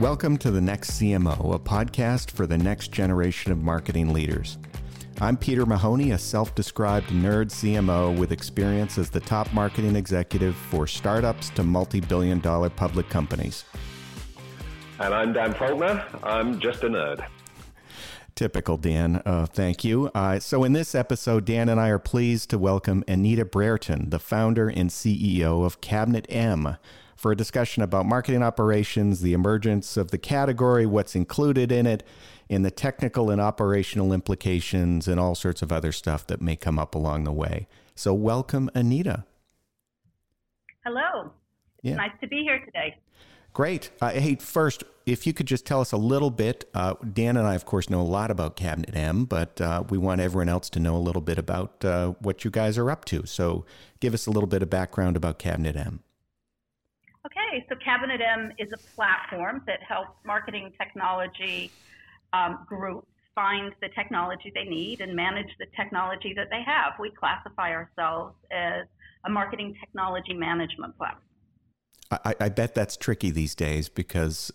Welcome to The Next CMO, a podcast for the next generation of marketing leaders. I'm Peter Mahoney, a self-described nerd CMO with experience as the top marketing executive for startups to multi-billion dollar public companies. And I'm Dan Faulkner. I'm just a nerd. Typical Dan. Thank you. So in this episode, Dan and I are pleased to welcome Anita Brearton, the founder and CEO of Cabinet M, for a discussion about marketing operations, the emergence of the category, what's included in it, and the technical and operational implications and all sorts of other stuff that may come up along the way. So welcome, Anita. Hello. Yeah. Nice to be here today. Great. Hey, first, if you could just tell us a little bit, Dan and I, of course, know a lot about Cabinet M, but we want everyone else to know a little bit about what you guys are up to. So give us a little bit of background about Cabinet M. Okay, so Cabinet M is a platform that helps marketing technology groups find the technology they need and manage the technology that they have. We classify ourselves as a marketing technology management platform. I bet that's tricky these days because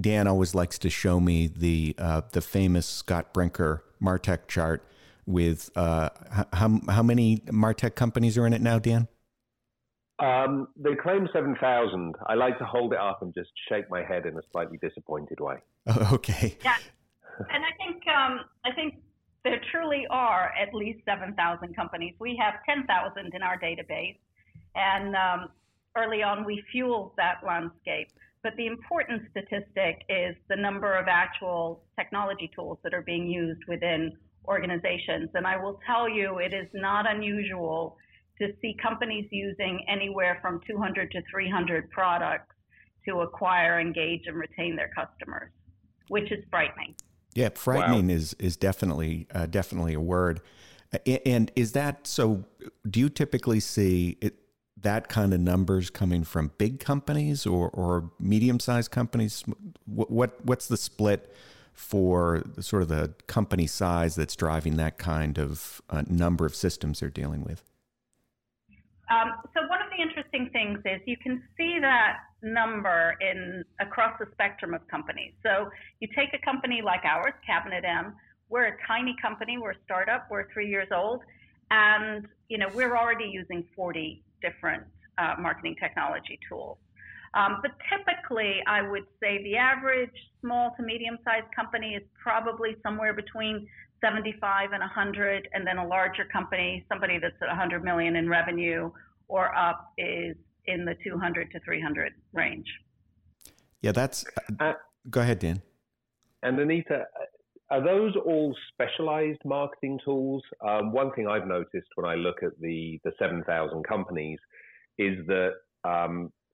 Dan always likes to show me the famous Scott Brinker MarTech chart with how many MarTech companies are in it now, Dan? They claim 7,000. I like to hold it up and just shake my head in a slightly disappointed way. Oh, okay. Yeah, and I think there truly are at least 7,000 companies. We have 10,000 in our database, and early on, we fueled that landscape, but the important statistic is the number of actual technology tools that are being used within organizations. And I will tell you, it is not unusual to see companies using anywhere from 200 to 300 products to acquire, engage, and retain their customers, which is frightening. Yeah, frightening. Wow. is definitely a word. And is that so? Do you typically see it? That kind of numbers coming from big companies or medium-sized companies? What's the split for sort of the company size that's driving that kind of number of systems they're dealing with? So one of the interesting things is you can see that number across the spectrum of companies. So you take a company like ours, Cabinet M. We're a tiny company. We're a startup. We're 3 years old, and we're already using 40 different marketing technology tools. But typically, I would say the average small to medium-sized company is probably somewhere between 75 and 100, and then a larger company, somebody that's at 100 million in revenue or up, is in the 200 to 300 range. Yeah, that's... go ahead, Dan. And Anita, are those all specialized marketing tools? One thing I've noticed when I look at the 7,000 companies is that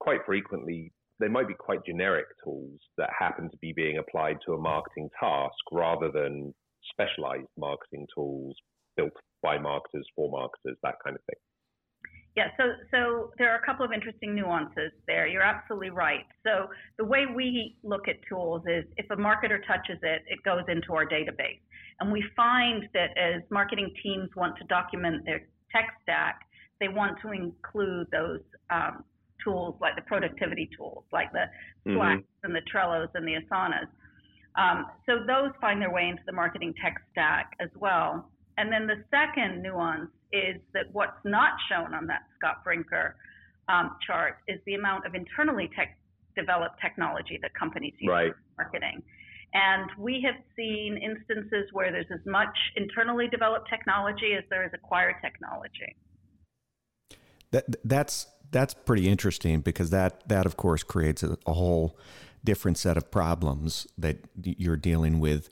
quite frequently they might be quite generic tools that happen to be being applied to a marketing task rather than specialized marketing tools built by marketers for marketers, that kind of thing. Yeah, so there are a couple of interesting nuances there. You're absolutely right. So the way we look at tools is if a marketer touches it, it goes into our database. And we find that as marketing teams want to document their tech stack, they want to include those tools like the productivity tools, like the Slacks and the Trellos and the Asanas. So those find their way into the marketing tech stack as well. And then the second nuance is that what's not shown on that Scott Brinker chart is the amount of internally developed technology that companies use for marketing. And we have seen instances where there's as much internally developed technology as there is acquired technology. That's pretty interesting because that of course creates a whole different set of problems that you're dealing with.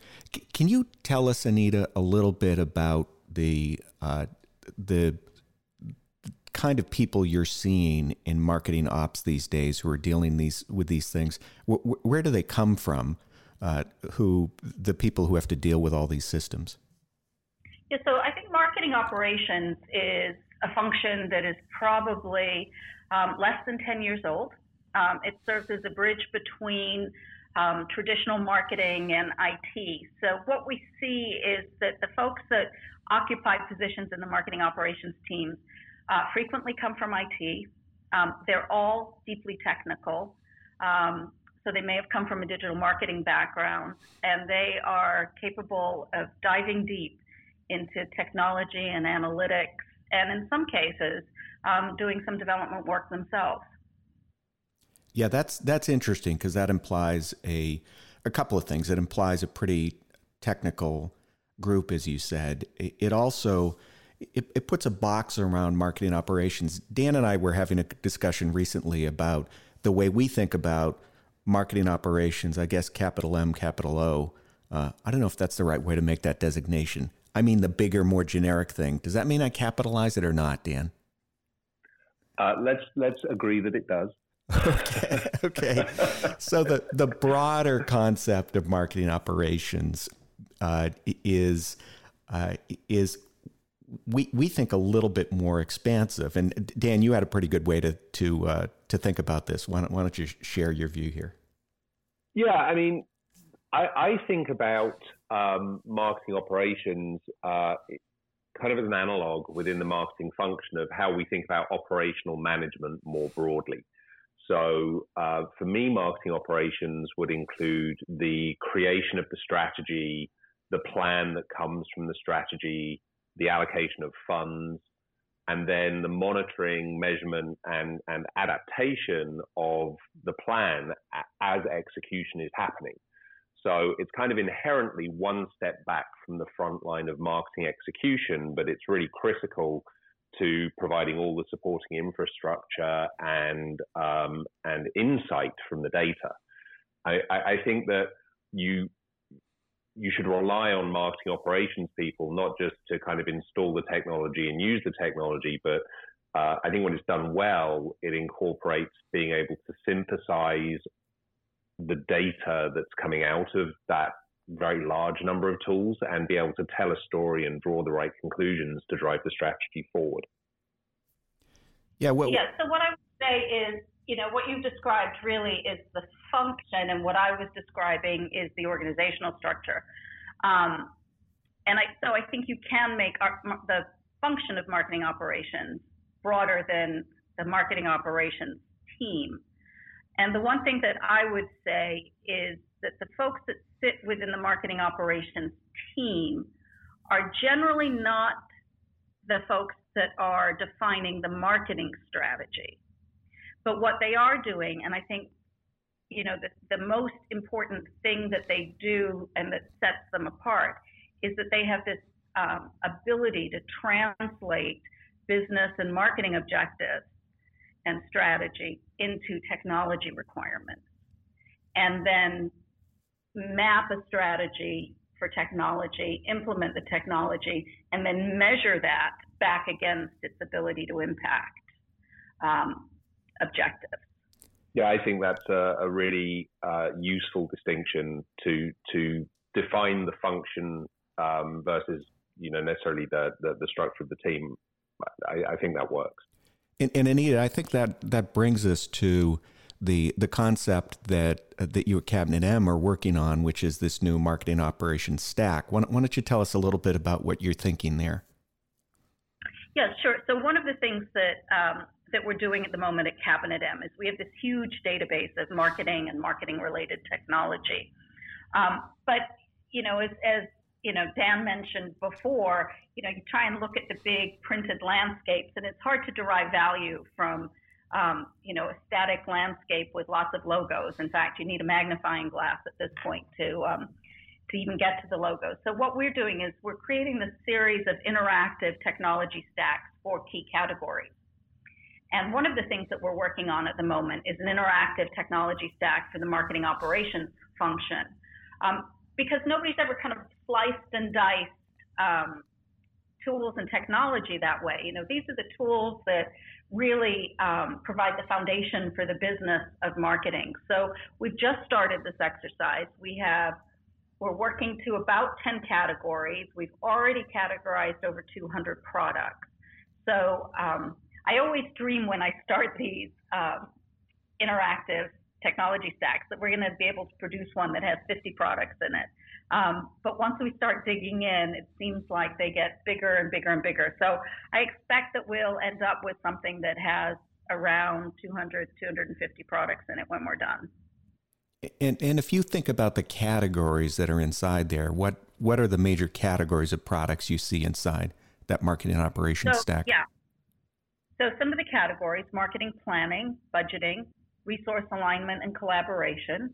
Can you tell us, Anita, a little bit about the kind of people you're seeing in marketing ops these days who are dealing with these things? Where do they come from, the people who have to deal with all these systems? Yeah, so I think marketing operations is a function that is probably less than 10 years old. It serves as a bridge between traditional marketing and IT. So what we see is that the folks that occupy positions in the marketing operations teams frequently come from IT. They're all deeply technical. So they may have come from a digital marketing background, and they are capable of diving deep into technology and analytics, and in some cases, doing some development work themselves. Yeah, that's interesting, because that implies a couple of things. It implies a pretty technical group, as you said. It also puts a box around marketing operations. Dan and I were having a discussion recently about the way we think about marketing operations, I guess capital M, capital O. I don't know if that's the right way to make that designation. I mean the bigger, more generic thing. Does that mean I capitalize it or not, Dan? Let's agree that it does. Okay. So the broader concept of marketing operations is we think a little bit more expansive. And Dan, you had a pretty good way to think about this. Why don't you share your view here? Yeah, I mean, I think about marketing operations kind of as an analog within the marketing function of how we think about operational management more broadly. So for me, marketing operations would include the creation of the strategy, the plan that comes from the strategy, the allocation of funds, and then the monitoring, measurement, and adaptation of the plan as execution is happening. So it's kind of inherently one step back from the front line of marketing execution, but it's really critical to providing all the supporting infrastructure and insight from the data. I think that you should rely on marketing operations people, not just to kind of install the technology and use the technology, but I think when it's done well, it incorporates being able to synthesize the data that's coming out of that very large number of tools and be able to tell a story and draw the right conclusions to drive the strategy forward. Yeah. So what I would say is, what you've described really is the function, and what I was describing is the organizational structure. So I think you can make the function of marketing operations broader than the marketing operations team. And the one thing that I would say is that the folks that sit within the marketing operations team are generally not the folks that are defining the marketing strategy. But what they are doing, and I think, the most important thing that they do and that sets them apart is that they have this ability to translate business and marketing objectives and strategy into technology requirements, and then map a strategy for technology, implement the technology, and then measure that back against its ability to impact objectives. Yeah, I think that's a really useful distinction to define the function versus necessarily the structure of the team. I think that works. And Anita, I think that brings us to the concept that you at Cabinet M are working on, which is this new marketing operations stack. Why don't you tell us a little bit about what you're thinking there? Yeah, sure. So one of the things that we're doing at the moment at Cabinet M is we have this huge database of marketing and marketing-related technology. But Dan mentioned before, you try and look at the big printed landscapes, and it's hard to derive value from a static landscape with lots of logos. In fact, you need a magnifying glass at this point to even get to the logos. So what we're doing is we're creating this series of interactive technology stacks for key categories. And one of the things that we're working on at the moment is an interactive technology stack for the marketing operations function, because nobody's ever kind of sliced and diced tools and technology that way. These are the tools that really provide the foundation for the business of marketing. So we've just started this exercise. We're working to about 10 categories. We've already categorized over 200 products. So I always dream when I start these interactive technology stacks that we're going to be able to produce one that has 50 products in it. But once we start digging in, it seems like they get bigger and bigger and bigger. So I expect that we'll end up with something that has around 200, 250 products in it when we're done. And if you think about the categories that are inside there, what are the major categories of products you see inside that marketing operations stack? Yeah. So some of the categories: marketing planning, budgeting, resource alignment and collaboration,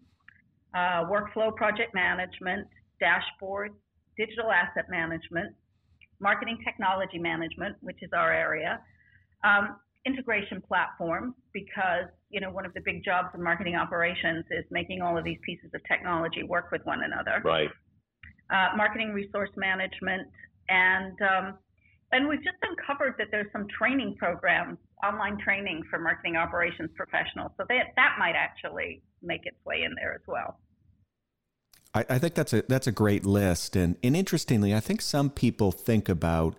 workflow project management, dashboards, digital asset management, marketing technology management, which is our area, integration platform, because one of the big jobs in marketing operations is making all of these pieces of technology work with one another. Right. Marketing resource management, and we've just uncovered that there's some training programs, online training for marketing operations professionals. So that might actually make its way in there as well. I think that's a great list. And interestingly, I think some people think about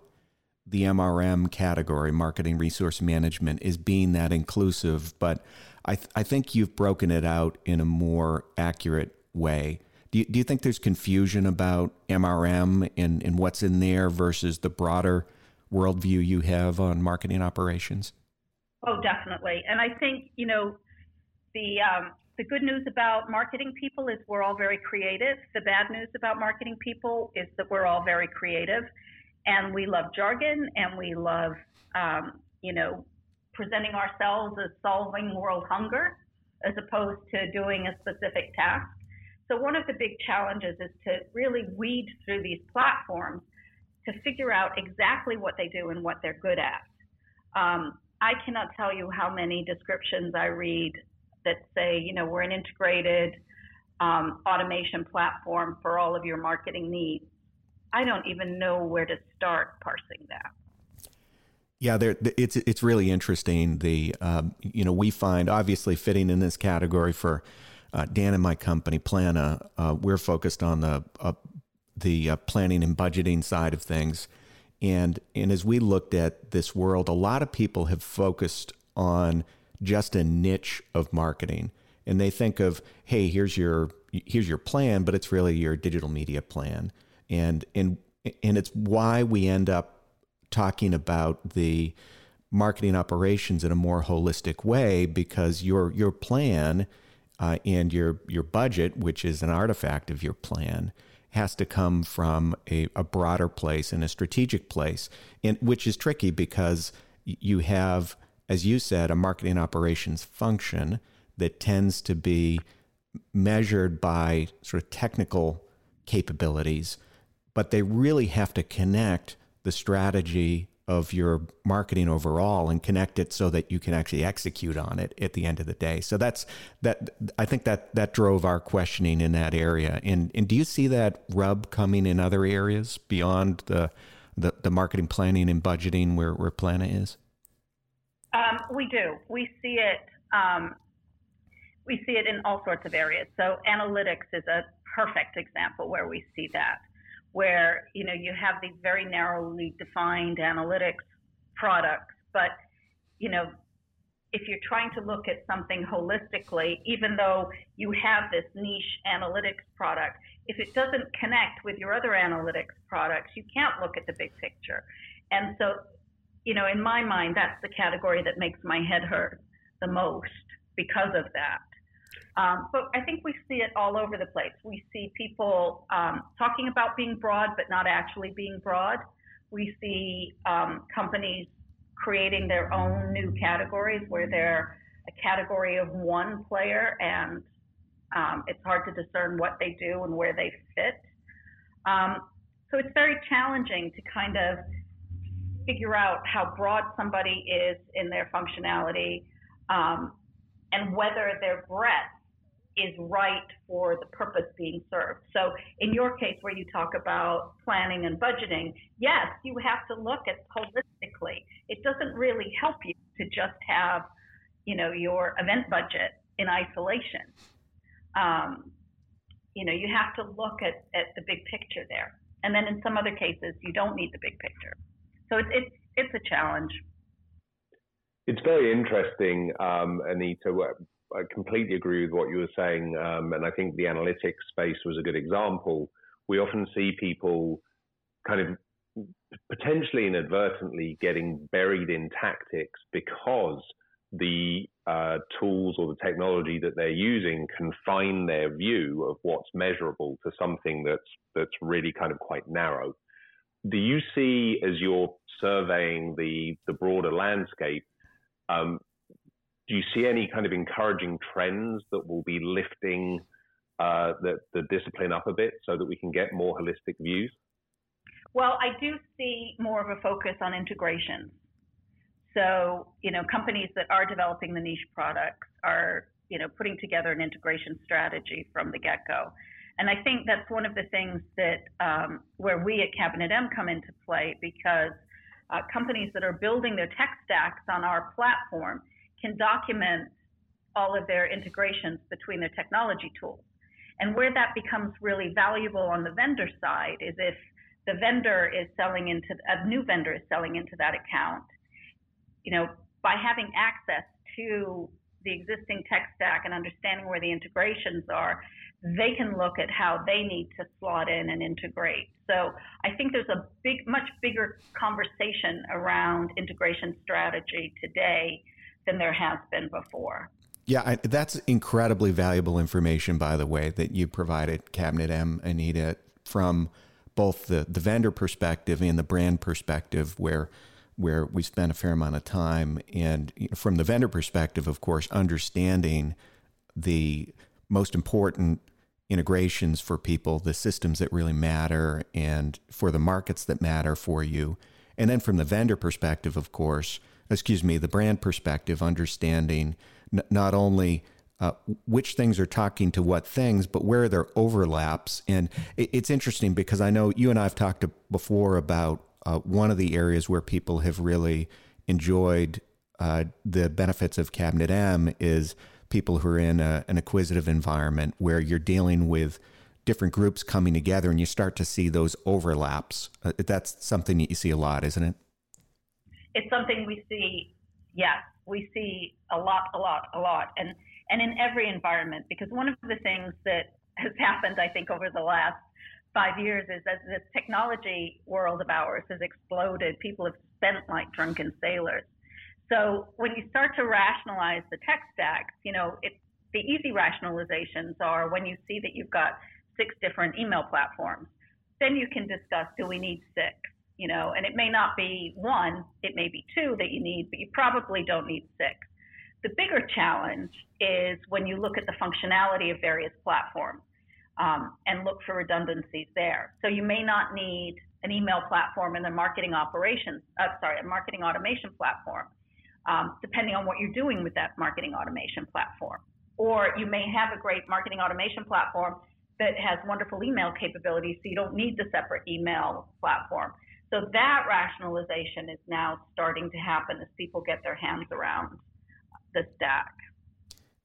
the MRM category, marketing resource management, as being that inclusive. But I think you've broken it out in a more accurate way. Do you think there's confusion about MRM and what's in there versus the broader worldview you have on marketing operations? Oh, definitely. And I think, the good news about marketing people is we're all very creative. The bad news about marketing people is that we're all very creative, and we love jargon, and we love, presenting ourselves as solving world hunger as opposed to doing a specific task. So one of the big challenges is to really weed through these platforms to figure out exactly what they do and what they're good at. I cannot tell you how many descriptions I read that say, we're an integrated automation platform for all of your marketing needs. I don't even know where to start parsing that. Yeah, it's really interesting. The we find, obviously fitting in this category for Dan and my company, Plannuh, we're focused on the planning and budgeting side of things. And as we looked at this world, a lot of people have focused on just a niche of marketing. And they think of, hey, here's your plan, but it's really your digital media plan. And it's why we end up talking about the marketing operations in a more holistic way, because your plan and your budget, which is an artifact of your plan, has to come from a broader place and a strategic place, and which is tricky because you have, as you said, a marketing operations function that tends to be measured by sort of technical capabilities, but they really have to connect the strategy of your marketing overall and connect it so that you can actually execute on it at the end of the day. So I think that drove our questioning in that area. And do you see that rub coming in other areas beyond the marketing planning and budgeting where Plannuh is? We do. We see it in all sorts of areas. So analytics is a perfect example where we see that, where you have these very narrowly defined analytics products, but if you're trying to look at something holistically, even though you have this niche analytics product, if it doesn't connect with your other analytics products, you can't look at the big picture. And so in my mind, that's the category that makes my head hurt the most because of that. But I think we see it all over the place. We see people talking about being broad, but not actually being broad. We see companies creating their own new categories where they're a category of one player, and it's hard to discern what they do and where they fit. So it's very challenging to kind of figure out how broad somebody is in their functionality, and whether their breadth is right for the purpose being served. So in your case, where you talk about planning and budgeting, yes, you have to look at holistically. It doesn't really help you to just have, your event budget in isolation. You have to look at the big picture there. And then in some other cases, you don't need the big picture. So it's a challenge. It's very interesting, Anita. I completely agree with what you were saying, and I think the analytics space was a good example. We often see people kind of potentially inadvertently getting buried in tactics because the tools or the technology that they're using confine their view of what's measurable to something that's really kind of quite narrow. Do you see, as you're surveying the broader landscape, do you see any kind of encouraging trends that will be lifting the discipline up a bit so that we can get more holistic views? Well, I do see more of a focus on integration. So, you know, companies that are developing the niche products are, you know, putting together an integration strategy from the get-go. And I think that's one of the things that where we at Cabinet M come into play, because companies that are building their tech stacks on our platform can document all of their integrations between their technology tools. And where that becomes really valuable on the vendor side is if the vendor is selling into, a new vendor is selling into that account, you know, by having access to the existing tech stack and understanding where the integrations are, they can look at how they need to slot in and integrate. So I think there's a big, much bigger conversation around integration strategy today than there has been before. Yeah, that's incredibly valuable information, by the way, that you provided, Cabinet M, Anita, from both the vendor perspective and the brand perspective, where we spent a fair amount of time. And from the vendor perspective, of course, understanding the most important integrations for people, the systems that really matter, and for the markets that matter for you. And then from the vendor perspective, of course, the brand perspective, understanding not only which things are talking to what things, but where are there overlaps. And it's interesting because I know you and I have talked before about one of the areas where people have really enjoyed the benefits of Cabinet M is people who are in an acquisitive environment where you're dealing with different groups coming together and you start to see those overlaps. That's something that you see a lot, isn't it? It's something we see, yes. We see a lot. And in every environment, because one of the things that has happened, I think, over the last 5 years is as this technology world of ours has exploded, people have spent like drunken sailors. So when you start to rationalize the tech stacks, you know, the easy rationalizations are when you see that you've got 6 different email platforms, then you can discuss, do we need 6? You know, and it may not be 1, it may be 2 that you need, but you probably don't need 6. The bigger challenge is when you look at the functionality of various platforms. And look for redundancies there. So you may not need an email platform and a marketing automation platform, depending on what you're doing with that marketing automation platform. Or you may have a great marketing automation platform that has wonderful email capabilities, so you don't need the separate email platform. So that rationalization is now starting to happen as people get their hands around the stack.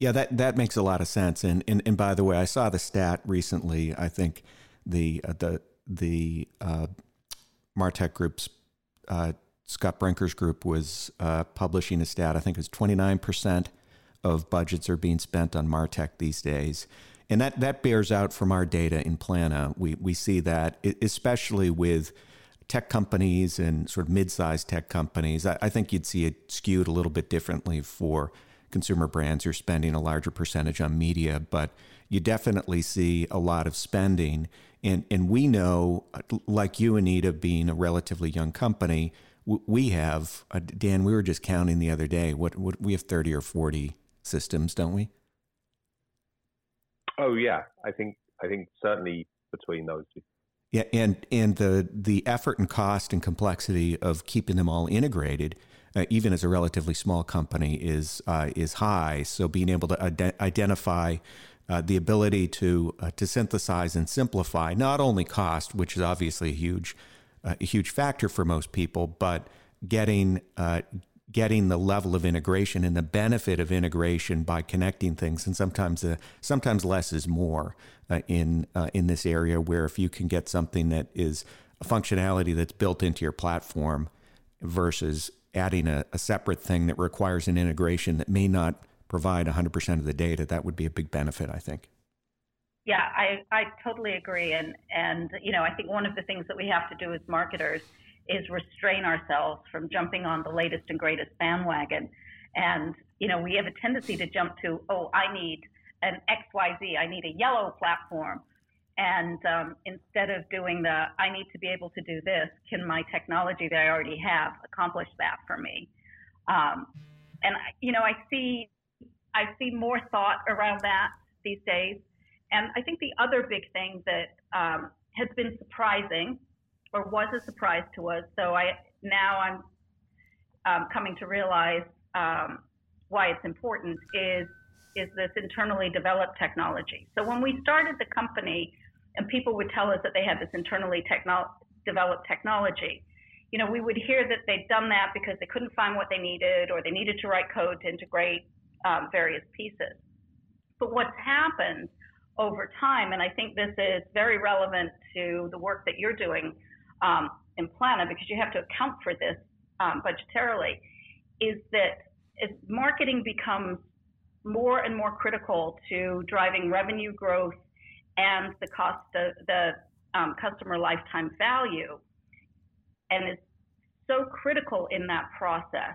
Yeah, that makes a lot of sense. And by the way, I saw the stat recently. I think the MarTech group's Scott Brinker's group was publishing a stat. I think it was 29% of budgets are being spent on MarTech these days, and that bears out from our data in Plannuh. We see that especially with tech companies and sort of mid-sized tech companies. I think you'd see it skewed a little bit differently for consumer brands. You're spending a larger percentage on media, but you definitely see a lot of spending. And we know, like you, Anita, being a relatively young company, we have, Dan, we were just counting the other day, what we have 30 or 40 systems, don't we? Oh yeah, I think certainly between those two. Yeah, and the effort and cost and complexity of keeping them all integrated, even as a relatively small company, is high. So being able to identify the ability to synthesize and simplify not only cost, which is obviously a huge factor for most people, but getting the level of integration and the benefit of integration by connecting things. And sometimes less is more in this area, where if you can get something that is a functionality that's built into your platform versus adding a separate thing that requires an integration that may not provide 100% of the data, that would be a big benefit, I think. Yeah, I totally agree. And, you know, I think one of the things that we have to do as marketers is restrain ourselves from jumping on the latest and greatest bandwagon And, you know, we have a tendency to jump to, oh, I need an XYZ, I need a yellow platform. And instead of doing the, I need to be able to do this, can my technology that I already have accomplish that for me? And, you know, I see more thought around that these days. And I think the other big thing that has been surprising, or was a surprise to us, so I'm coming to realize why it's important, is this internally developed technology. So when we started the company and people would tell us that they had this internally developed technology, you know, we would hear that they'd done that because they couldn't find what they needed, or they needed to write code to integrate various pieces. But what's happened over time, and I think this is very relevant to the work that you're doing in Plannuh, because you have to account for this budgetarily, is that as marketing becomes more and more critical to driving revenue growth and the cost of the customer lifetime value, and is so critical in that process,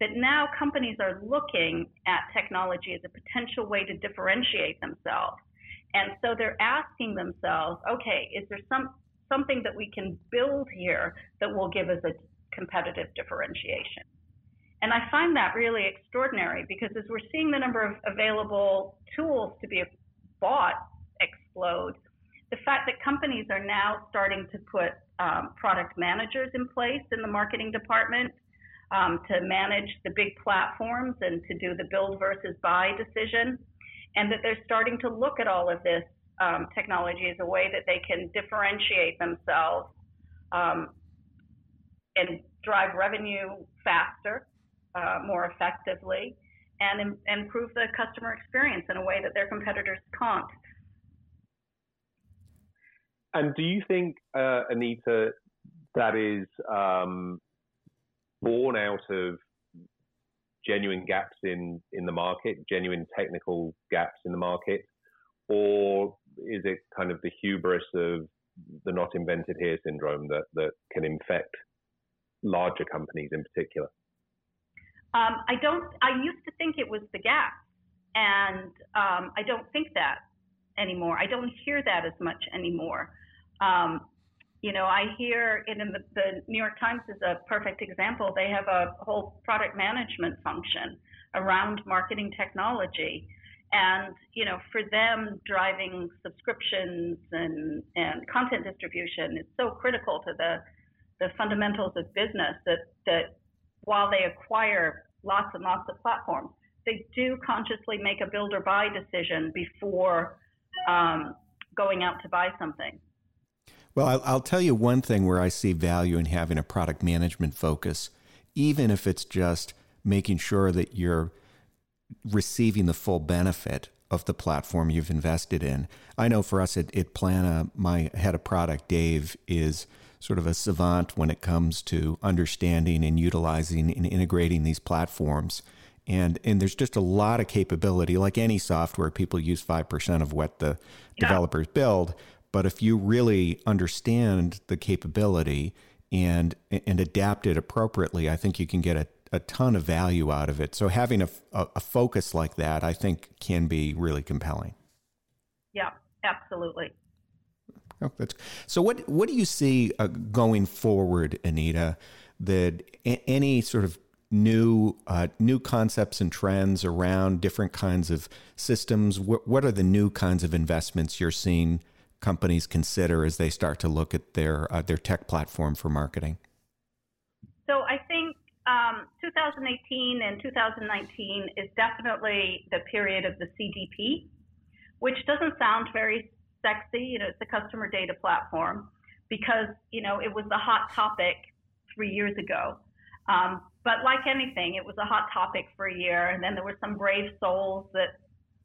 that now companies are looking at technology as a potential way to differentiate themselves. And so they're asking themselves, okay, is there something that we can build here that will give us a competitive differentiation? And I find that really extraordinary, because as we're seeing the number of available tools to be bought explode, the fact that companies are now starting to put product managers in place in the marketing department to manage the big platforms and to do the build versus buy decision, and that they're starting to look at all of this technology as a way that they can differentiate themselves and drive revenue faster, more effectively, and improve the customer experience in a way that their competitors can't. And do you think, Anita, that is born out of genuine gaps in the market, genuine technical gaps in the market, or is it kind of the hubris of the not invented here syndrome that can infect larger companies in particular? I used to think it was the gap, and I don't think that anymore. I don't hear that as much anymore. You know, I hear it in the New York Times is a perfect example. They have a whole product management function around marketing technology. And, you know, for them, driving subscriptions and content distribution is so critical to the fundamentals of business that while they acquire lots and lots of platforms, they do consciously make a build or buy decision before going out to buy something. Well, I'll tell you one thing where I see value in having a product management focus, even if it's just making sure that you're receiving the full benefit of the platform you've invested in. I know for us at Plannuh, my head of product, Dave, is sort of a savant when it comes to understanding and utilizing and integrating these platforms. And there's just a lot of capability. Like any software, people use 5% of what the developers build. But if you really understand the capability and adapt it appropriately, I think you can get a ton of value out of it. So having a focus like that, I think, can be really compelling. Yeah, absolutely. Oh, so what do you see going forward, Anita, that any sort of new concepts and trends around different kinds of systems? What are the new kinds of investments you're seeing companies consider as they start to look at their tech platform for marketing? So I think 2018 and 2019 is definitely the period of the CDP, which doesn't sound very sexy. You know, it's the customer data platform, because, you know, it was the hot topic 3 years ago. But like anything, it was a hot topic for a year, and then there were some brave souls that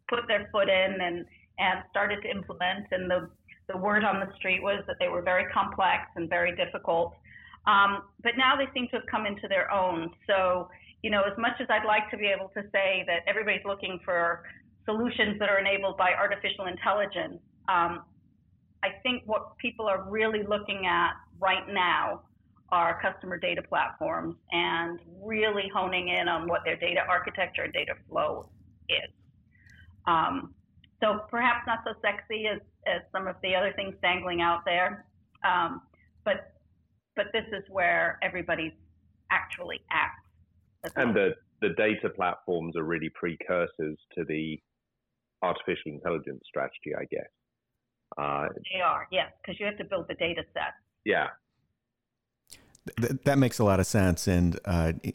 put their foot in and started to implement, and the word on the street was that they were very complex and very difficult. But now they seem to have come into their own. So, you know, as much as I'd like to be able to say that everybody's looking for solutions that are enabled by artificial intelligence, I think what people are really looking at right now our customer data platforms and really honing in on what their data architecture and data flow is. So perhaps not so sexy as some of the other things dangling out there, but this is where everybody's actually at. And the data platforms are really precursors to the artificial intelligence strategy, I guess. They are, yes, because you have to build the data set. Yeah. That makes a lot of sense. And,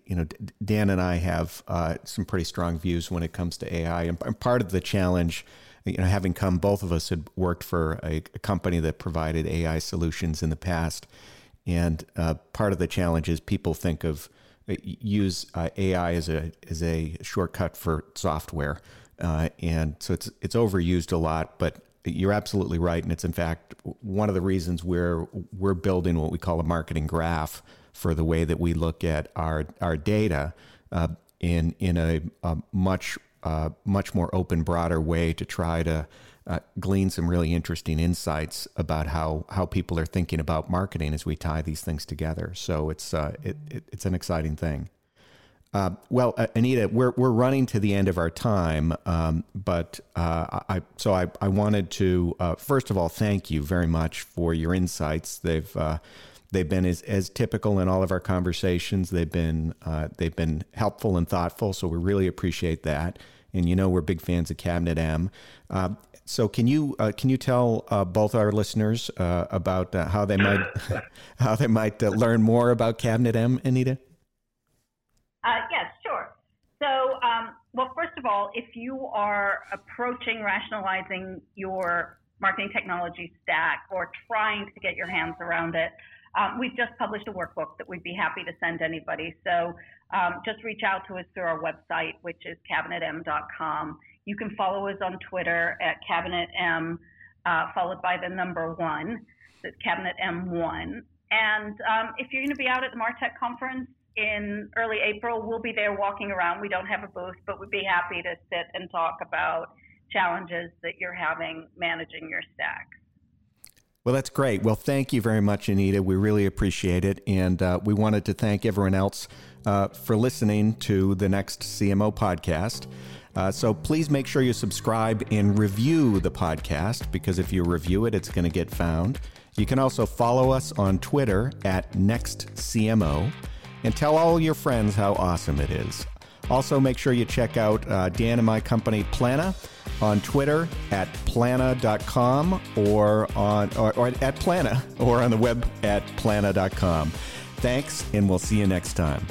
you know, Dan and I have some pretty strong views when it comes to AI. And part of the challenge, you know, having come, both of us had worked for a company that provided AI solutions in the past. And part of the challenge is people think of, use AI as a shortcut for software. And so it's overused a lot, but you're absolutely right. And it's, in fact, one of the reasons we're building what we call a marketing graph for the way that we look at our data in a much more open, broader way to try to glean some really interesting insights about how people are thinking about marketing as we tie these things together. So it's an exciting thing. Well, Anita, we're running to the end of our time, but I wanted to first of all thank you very much for your insights. They've been as typical in all of our conversations. They've been helpful and thoughtful, so we really appreciate that. And you know we're big fans of Cabinet M. So can you tell both our listeners about how they might learn more about Cabinet M, Anita? Yes, sure. So, well, first of all, if you are approaching rationalizing your marketing technology stack or trying to get your hands around it, we've just published a workbook that we'd be happy to send anybody. So just reach out to us through our website, which is cabinetm.com. You can follow us on Twitter at cabinetm, followed by the number 1. So it's cabinetm1. And if you're going to be out at the MarTech conference, in early April, we'll be there walking around. We don't have a booth, but we'd be happy to sit and talk about challenges that you're having managing your stack. Well, that's great. Well, thank you very much, Anita. We really appreciate it. And we wanted to thank everyone else for listening to the Next CMO podcast. So please make sure you subscribe and review the podcast, because if you review it, it's going to get found. You can also follow us on Twitter at Next CMO. And tell all your friends how awesome it is. Also, make sure you check out Dan and my company, Plannuh, on Twitter at plannuh.com or at Plannuh, or on the web at plannuh.com. Thanks, and we'll see you next time.